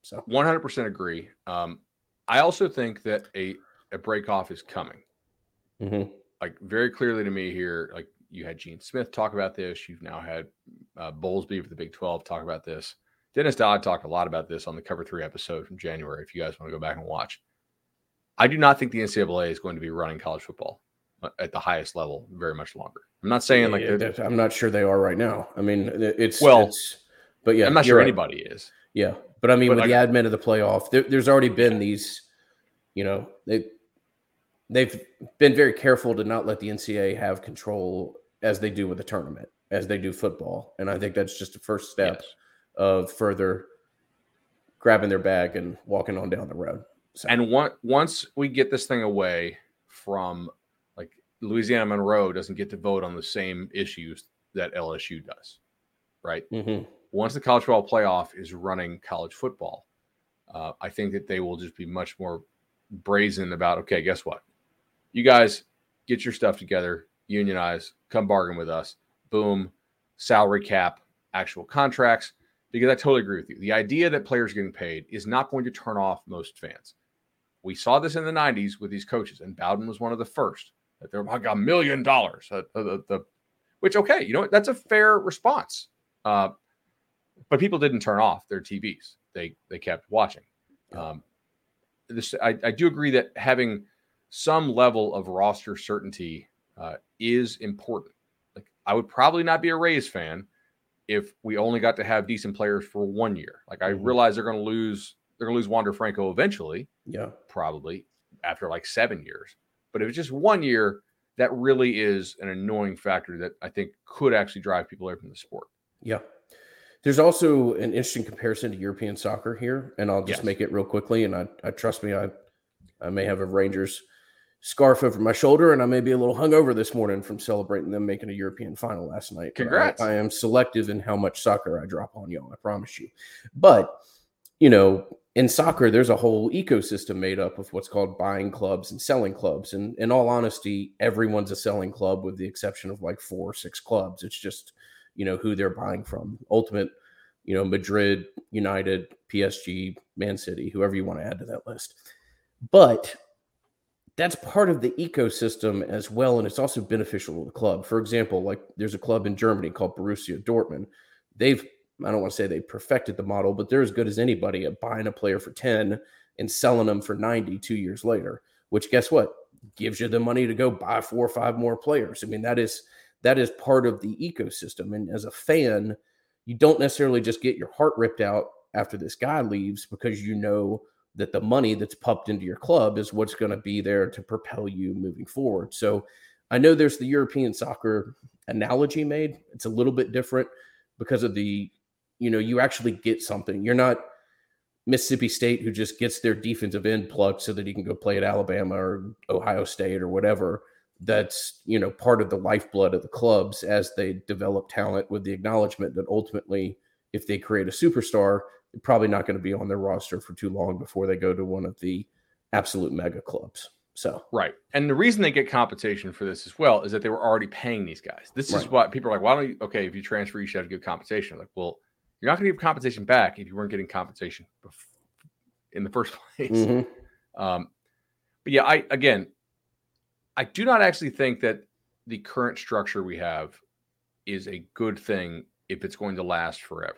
So 100% agree. I also think that a break off is coming. Mm-hmm. Like very clearly to me here, like you had Gene Smith talk about this. You've now had Bowlesby for the Big 12 talk about this. Dennis Dodd talked a lot about this on the Cover 3 episode from January, if you guys want to go back and watch. I do not think the NCAA is going to be running college football at the highest level very much longer. I'm not saying I'm not sure they are right now. I mean, I'm not sure anybody is. Yeah. But I mean, the advent of the playoff, there's already been these, you know, they've been very careful to not let the NCAA have control as they do with the tournament, as they do football. And I think that's just the first step of further grabbing their bag and walking on down the road. So. And once we get this thing away from, like, Louisiana Monroe doesn't get to vote on the same issues that LSU does, right? Mm-hmm. Once the college football playoff is running college football, I think that they will just be much more brazen about, okay, guess what? You guys get your stuff together, unionize, come bargain with us, boom, salary cap, actual contracts, because I totally agree with you. The idea that players are getting paid is not going to turn off most fans. We saw this in the 90s with these coaches, and Bowden was one of the first. That they're like $1 million, which, okay, you know what? That's a fair response. But people didn't turn off their TVs. They kept watching. I do agree that having some level of roster certainty is important. Like, I would probably not be a Rays fan if we only got to have decent players for 1 year. Like, I realize they're going to lose Wander Franco eventually. Yeah, probably after like 7 years. But if it's just 1 year, that really is an annoying factor that I think could actually drive people away from the sport. Yeah. There's also an interesting comparison to European soccer here, and I'll just make it real quickly. And I trust me, I may have a Rangers scarf over my shoulder, and I may be a little hungover this morning from celebrating them making a European final last night. Congrats. I am selective in how much soccer I drop on y'all, I promise you. But, you know, in soccer, there's a whole ecosystem made up of what's called buying clubs and selling clubs. And in all honesty, everyone's a selling club with the exception of like 4 or 6 clubs. It's just, you know, who they're buying from. Ultimate, you know, Madrid, United, PSG, Man City, whoever you want to add to that list. But that's part of the ecosystem as well, and it's also beneficial to the club. For example, like there's a club in Germany called Borussia Dortmund. I don't want to say they perfected the model, but they're as good as anybody at buying a player for 10 and selling them for 90 2 years later, which guess what? Gives you the money to go buy 4 or 5 more players. I mean, that is part of the ecosystem. And as a fan, you don't necessarily just get your heart ripped out after this guy leaves because you know that the money that's pumped into your club is what's going to be there to propel you moving forward. So I know there's the European soccer analogy made. It's a little bit different because of the, you know, you actually get something. You're not Mississippi State who just gets their defensive end plucked so that he can go play at Alabama or Ohio State or whatever. That's, you know, part of the lifeblood of the clubs as they develop talent with the acknowledgement that ultimately if they create a superstar, they're probably not going to be on their roster for too long before they go to one of the absolute mega clubs. So right. And the reason they get compensation for this as well is that they were already paying these guys. This is why people are like, why don't you, okay, if you transfer, you should have to give compensation. I'm like, well, you're not going to give compensation back if you weren't getting compensation in the first place. Mm-hmm. But yeah, I do not actually think that the current structure we have is a good thing if it's going to last forever.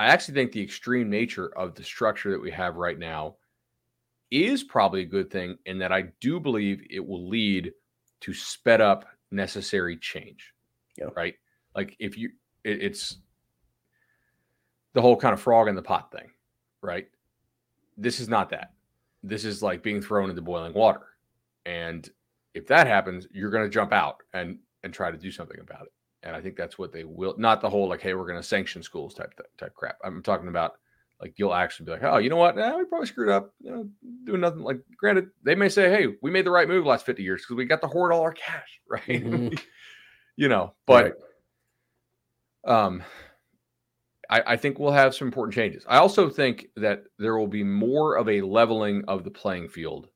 I actually think the extreme nature of the structure that we have right now is probably a good thing, in that I do believe it will lead to sped up necessary change. Yeah. Right? Like if you, it's the whole kind of frog in the pot thing, right? This is not that. This is like being thrown into boiling water. And if that happens, you're going to jump out and try to do something about it. And I think that's what they will, not the whole, like, hey, we're going to sanction schools type crap. I'm talking about, like, you'll actually be like, oh, you know what? Nah, we probably screwed up, doing nothing. Like, granted, they may say, hey, we made the right move the last 50 years because we got to hoard all our cash, right? Mm-hmm. But right. I think we'll have some important changes. I also think that there will be more of a leveling of the playing field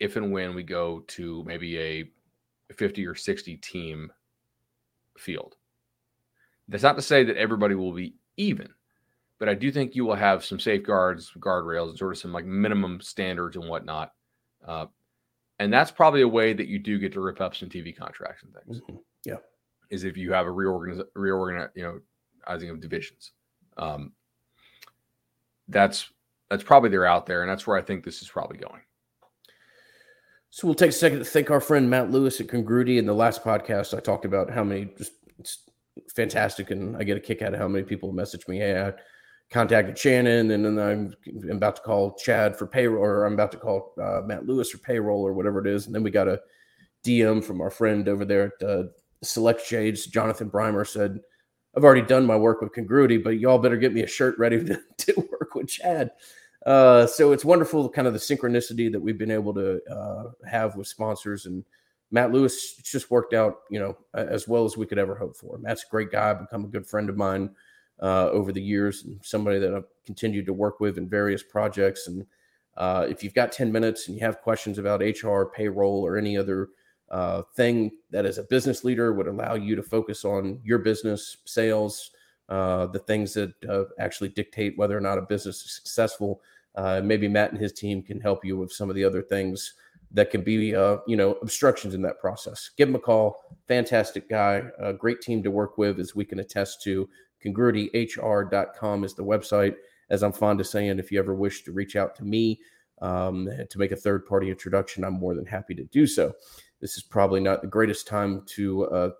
if and when we go to maybe a 50 or 60 team field. That's not to say that everybody will be even, but I do think you will have some safeguards, guardrails, and sort of some like minimum standards and whatnot. And that's probably a way that you do get to rip up some TV contracts and things. Mm-hmm. Yeah. Is if you have a reorganizing of divisions. That's probably they're out there, and that's where I think this is probably going. So we'll take a second to thank our friend Matt Lewis at Congruity. In the last podcast, I talked about how many, it's fantastic, and I get a kick out of how many people message me, hey, I contacted Shannon, and then I'm about to call Chad for payroll, or I'm about to call Matt Lewis for payroll, or whatever it is. And then we got a DM from our friend over there at Select Shades, Jonathan Brimer, said, I've already done my work with Congruity, but y'all better get me a shirt ready to work with Chad. So it's wonderful, kind of the synchronicity that we've been able to have with sponsors. And Matt Lewis just worked out, as well as we could ever hope for. Matt's a great guy, become a good friend of mine over the years, and somebody that I've continued to work with in various projects. And if you've got 10 minutes and you have questions about HR, payroll, or any other thing that as a business leader would allow you to focus on your business, sales, the things that actually dictate whether or not a business is successful. Maybe Matt and his team can help you with some of the other things that can be, obstructions in that process. Give him a call. Fantastic guy. A great team to work with, as we can attest to. CongruityHR.com is the website. As I'm fond of saying, if you ever wish to reach out to me to make a third-party introduction, I'm more than happy to do so. This is probably not the greatest time to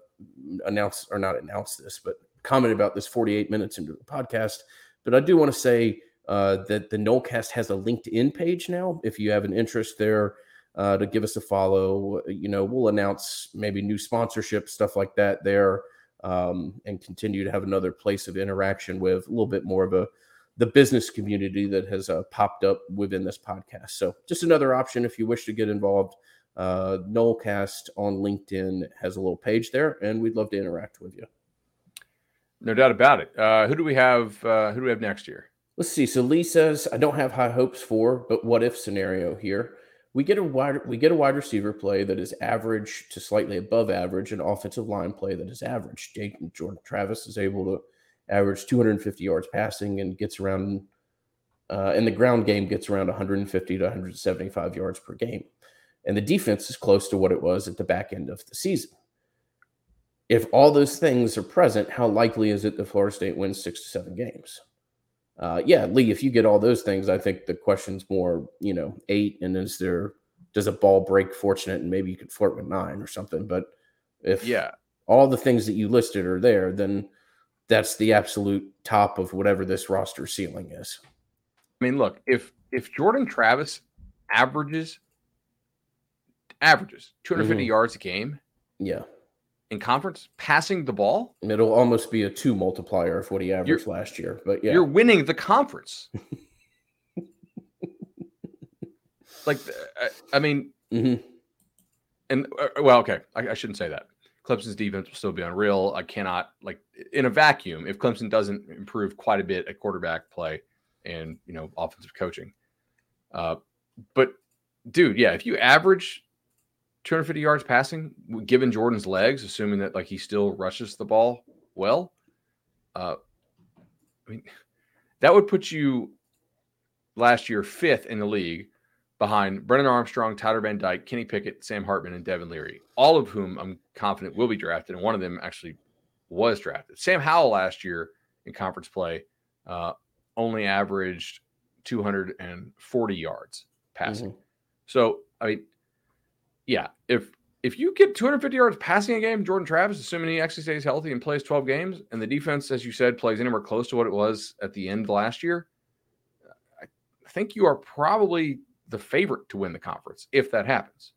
not announce this, but comment about this 48 minutes into the podcast, but I do want to say that the Nolecast has a LinkedIn page now. If you have an interest there to give us a follow, we'll announce maybe new sponsorship, stuff like that there, and continue to have another place of interaction with a little bit more of the business community that has popped up within this podcast. So just another option if you wish to get involved. Nolecast on LinkedIn has a little page there, and we'd love to interact with you. No doubt about it. Who do we have next year? Let's see. So Lee says, I don't have high hopes for, but what if scenario here. We get a wide receiver play that is average to slightly above average, and offensive line play that is average. Jordan Travis is able to average 250 yards passing and gets around in the ground game, gets around 150 to 175 yards per game. And the defense is close to what it was at the back end of the season. If all those things are present, how likely is it that Florida State wins 6 to 7 games? Lee, if you get all those things, I think the question's more, 8, and does a ball break fortunate, and maybe you could flirt with 9 or something. But if all the things that you listed are there, then that's the absolute top of whatever this roster ceiling is. I mean, look, if Jordan Travis averages 250 yards a game. Yeah. In conference, passing the ball, it'll almost be a 2 multiplier of what he averaged last year. But yeah, you're winning the conference. I shouldn't say that. Clemson's defense will still be unreal. I cannot, in a vacuum, if Clemson doesn't improve quite a bit at quarterback play and offensive coaching, but dude, yeah, if you average 250 yards passing, given Jordan's legs, assuming that like he still rushes the ball well, I mean, that would put you last year 5th in the league behind Brennan Armstrong, Tyler Van Dyke, Kenny Pickett, Sam Hartman, and Devin Leary, all of whom I'm confident will be drafted, and one of them actually was drafted. Sam Howell last year in conference play only averaged 240 yards passing. Mm-hmm. So, I mean, yeah, if you get 250 yards passing a game, Jordan Travis, assuming he actually stays healthy and plays 12 games, and the defense, as you said, plays anywhere close to what it was at the end last year, I think you are probably the favorite to win the conference if that happens.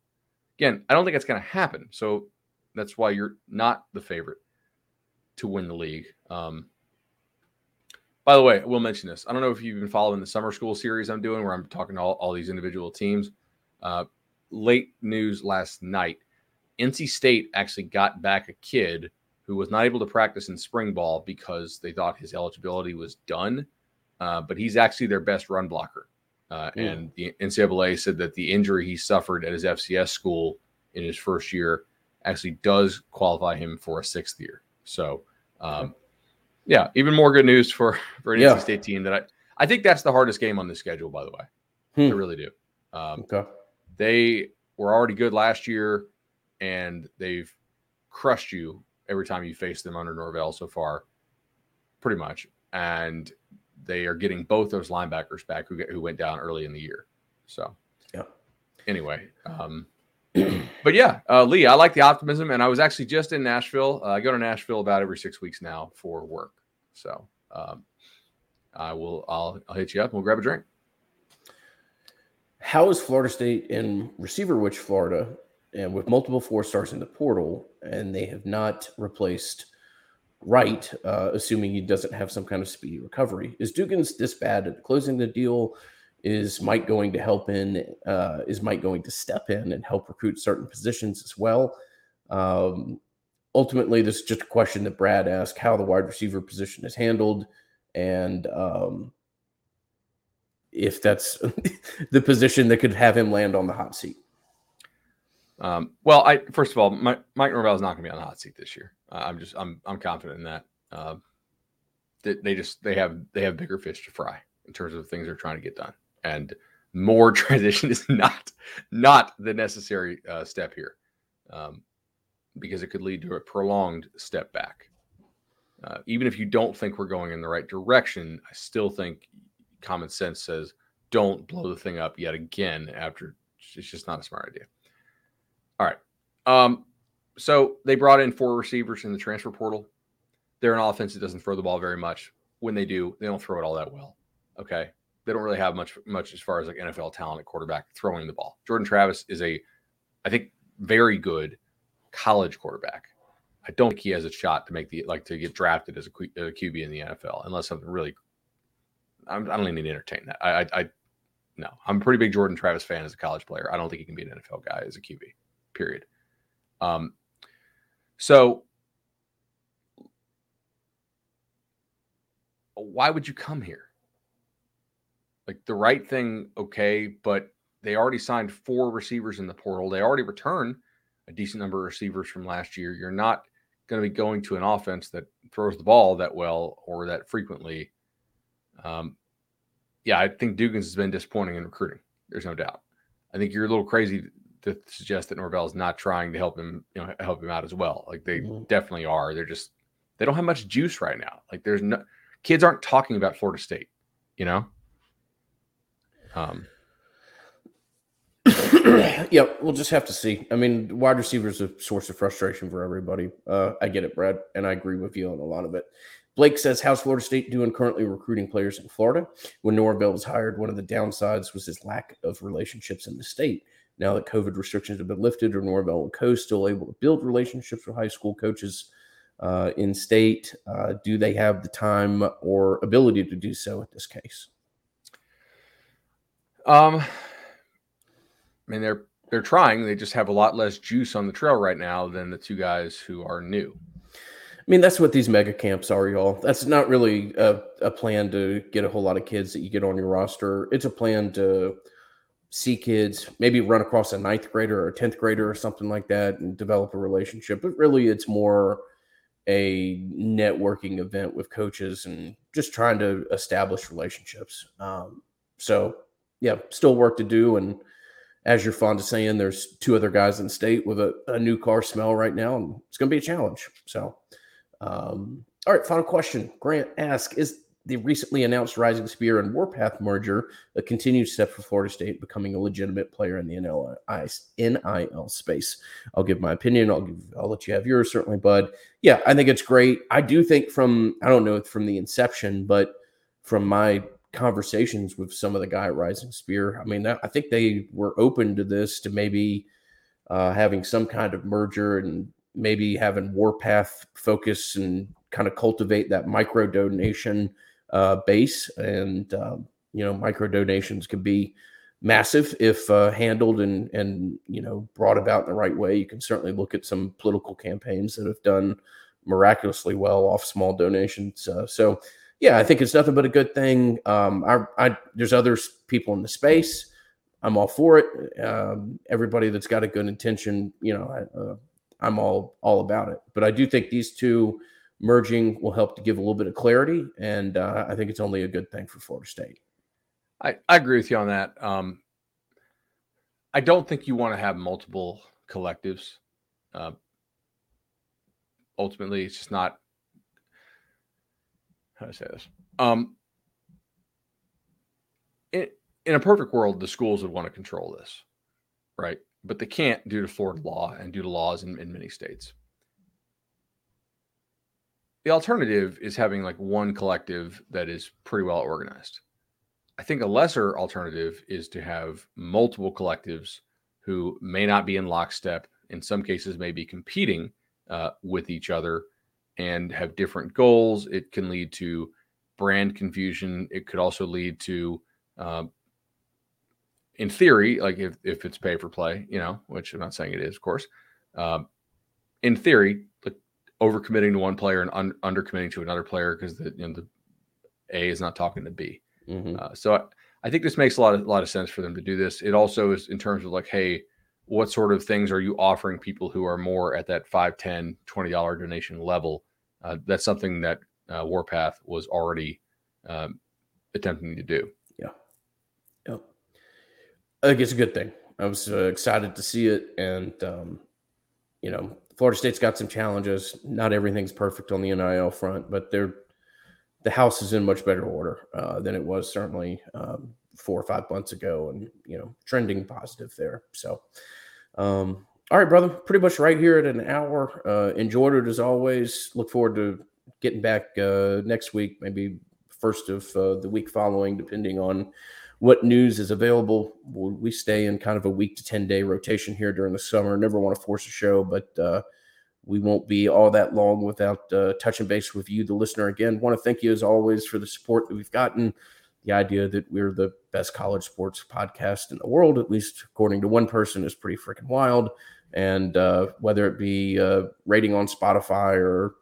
Again, I don't think it's going to happen, so that's why you're not the favorite to win the league. By the way, I will mention this. I don't know if you've been following the summer school series I'm doing where I'm talking to all these individual teams. Late news last night, NC State actually got back a kid who was not able to practice in spring ball because they thought his eligibility was done, but he's actually their best run blocker. And the NCAA said that the injury he suffered at his FCS school in his first year actually does qualify him for a 6th year. So, yeah, even more good news for an NC State team that I think that's the hardest game on the schedule, by the way. I really do. Okay. They were already good last year, and they've crushed you every time you face them under Norvell so far, pretty much. And they are getting both those linebackers back who went down early in the year. So, yeah. Anyway, but yeah, Lee, I like the optimism, and I was actually just in Nashville. I go to Nashville about every 6 weeks now for work. So I'll hit you up and we'll grab a drink. How is Florida State in receiver-rich Florida, and with multiple 4-stars in the portal, and they have not replaced Wright, assuming he doesn't have some kind of speedy recovery? Is Dugans this bad at closing the deal? Is Mike going to help in? Is Mike going to step in and help recruit certain positions as well? Ultimately, this is just a question that Brad asked: how the wide receiver position is handled, and if that's the position that could have him land on the hot seat. Well, first of all, Mike Norvell is not going to be on the hot seat this year. I'm confident in that. They have bigger fish to fry in terms of things they're trying to get done. And more transition is not the necessary step here, because it could lead to a prolonged step back. Even if you don't think we're going in the right direction, I still think common sense says don't blow the thing up yet again after. It's just not a smart idea. All right. So they brought in 4 receivers in the transfer portal. They're an offense that doesn't throw the ball very much. When they do, they don't throw it all that well. Okay. They don't really have much as far as like NFL talent at quarterback throwing the ball. Jordan Travis is I think very good college quarterback. I don't think he has a shot to get drafted as a QB in the NFL unless something really. I don't even need to entertain that. No, I'm a pretty big Jordan Travis fan as a college player. I don't think he can be an NFL guy as a QB. Period. So why would you come here? Like the right thing, okay, but they already signed 4 receivers in the portal. They already return a decent number of receivers from last year. You're not going to be going to an offense that throws the ball that well or that frequently. Yeah, I think Dugans has been disappointing in recruiting. There's no doubt. I think you're a little crazy to suggest that Norvell is not trying to help him, help him out as well. Like they definitely are. They're just, they don't have much juice right now. Like there's no, kids aren't talking about Florida State, Yeah, we'll just have to see. I mean, wide receiver is a source of frustration for everybody. I get it, Brad, and I agree with you on a lot of it. Blake says, how's Florida State doing currently recruiting players in Florida? When Norvell was hired, one of the downsides was his lack of relationships in the state. Now that COVID restrictions have been lifted, or Norvell and Co. still able to build relationships with high school coaches in state, do they have the time or ability to do so in this case? I mean, they're trying. They just have a lot less juice on the trail right now than the 2 guys who are new. I mean, that's what these mega camps are, y'all. That's not really a plan to get a whole lot of kids that you get on your roster. It's a plan to see kids, maybe run across a 9th grader or a 10th grader or something like that and develop a relationship. But really it's more a networking event with coaches and just trying to establish relationships. So yeah, still work to do. And as you're fond of saying, there's 2 other guys in the state with a new car smell right now, and it's going to be a challenge. So, all right, final question. Grant asks, is the recently announced Rising Spear and Warpath merger a continued step for Florida State becoming a legitimate player in the NIL space? I'll give my opinion. I'll let you have yours, certainly, Bud. Yeah, I think it's great. I do think from the inception, but from my conversations with some of the guy at Rising Spear, I mean, I think they were open to this, to maybe having some kind of merger and maybe having Warpath focus and kind of cultivate that micro donation base. And, micro donations can be massive if handled and brought about in the right way. You can certainly look at some political campaigns that have done miraculously well off small donations. So yeah, I think it's nothing but a good thing. There's other people in the space. I'm all for it. Everybody that's got a good intention, I'm all about it. But I do think these 2 merging will help to give a little bit of clarity, and I think it's only a good thing for Florida State. I agree with you on that. I don't think you want to have multiple collectives. Ultimately, it's just not – how do I say this? In a perfect world, the schools would want to control this, right? But they can't due to Florida law and due to laws in many states. The alternative is having like one collective that is pretty well organized. I think a lesser alternative is to have multiple collectives who may not be in lockstep, in some cases may be competing with each other and have different goals. It can lead to brand confusion. It could also lead to, in theory, like if it's pay for play, which I'm not saying it is, of course, in theory, like, overcommitting to one player and undercommitting to another player because the A is not talking to B. Mm-hmm. So I think this makes a lot of sense for them to do this. It also is in terms of like, hey, what sort of things are you offering people who are more at that $5, $10, $20 donation level? That's something that Warpath was already attempting to do. Yeah. Yeah. I think it's a good thing. I was excited to see it. And, Florida State's got some challenges. Not everything's perfect on the NIL front, but the house is in much better order than it was certainly 4 or 5 months ago, and, trending positive there. So, all right, brother, pretty much right here at an hour. Enjoyed it as always. Look forward to getting back next week, maybe first of the week following, depending on what news is available. We stay in kind of a week to 10-day rotation here during the summer. Never want to force a show, but we won't be all that long without touching base with you, the listener. Again, want to thank you as always for the support that we've gotten, the idea that we're the best college sports podcast in the world, at least according to one person, is pretty freaking wild. And whether it be rating on Spotify or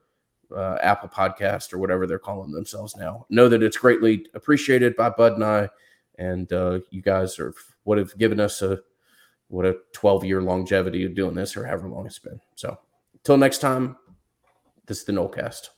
Apple Podcast or whatever they're calling themselves now, know that it's greatly appreciated by Bud and I. And you guys have given us a 12-year longevity of doing this, or however long it's been. So until next time, this is the Nolecast.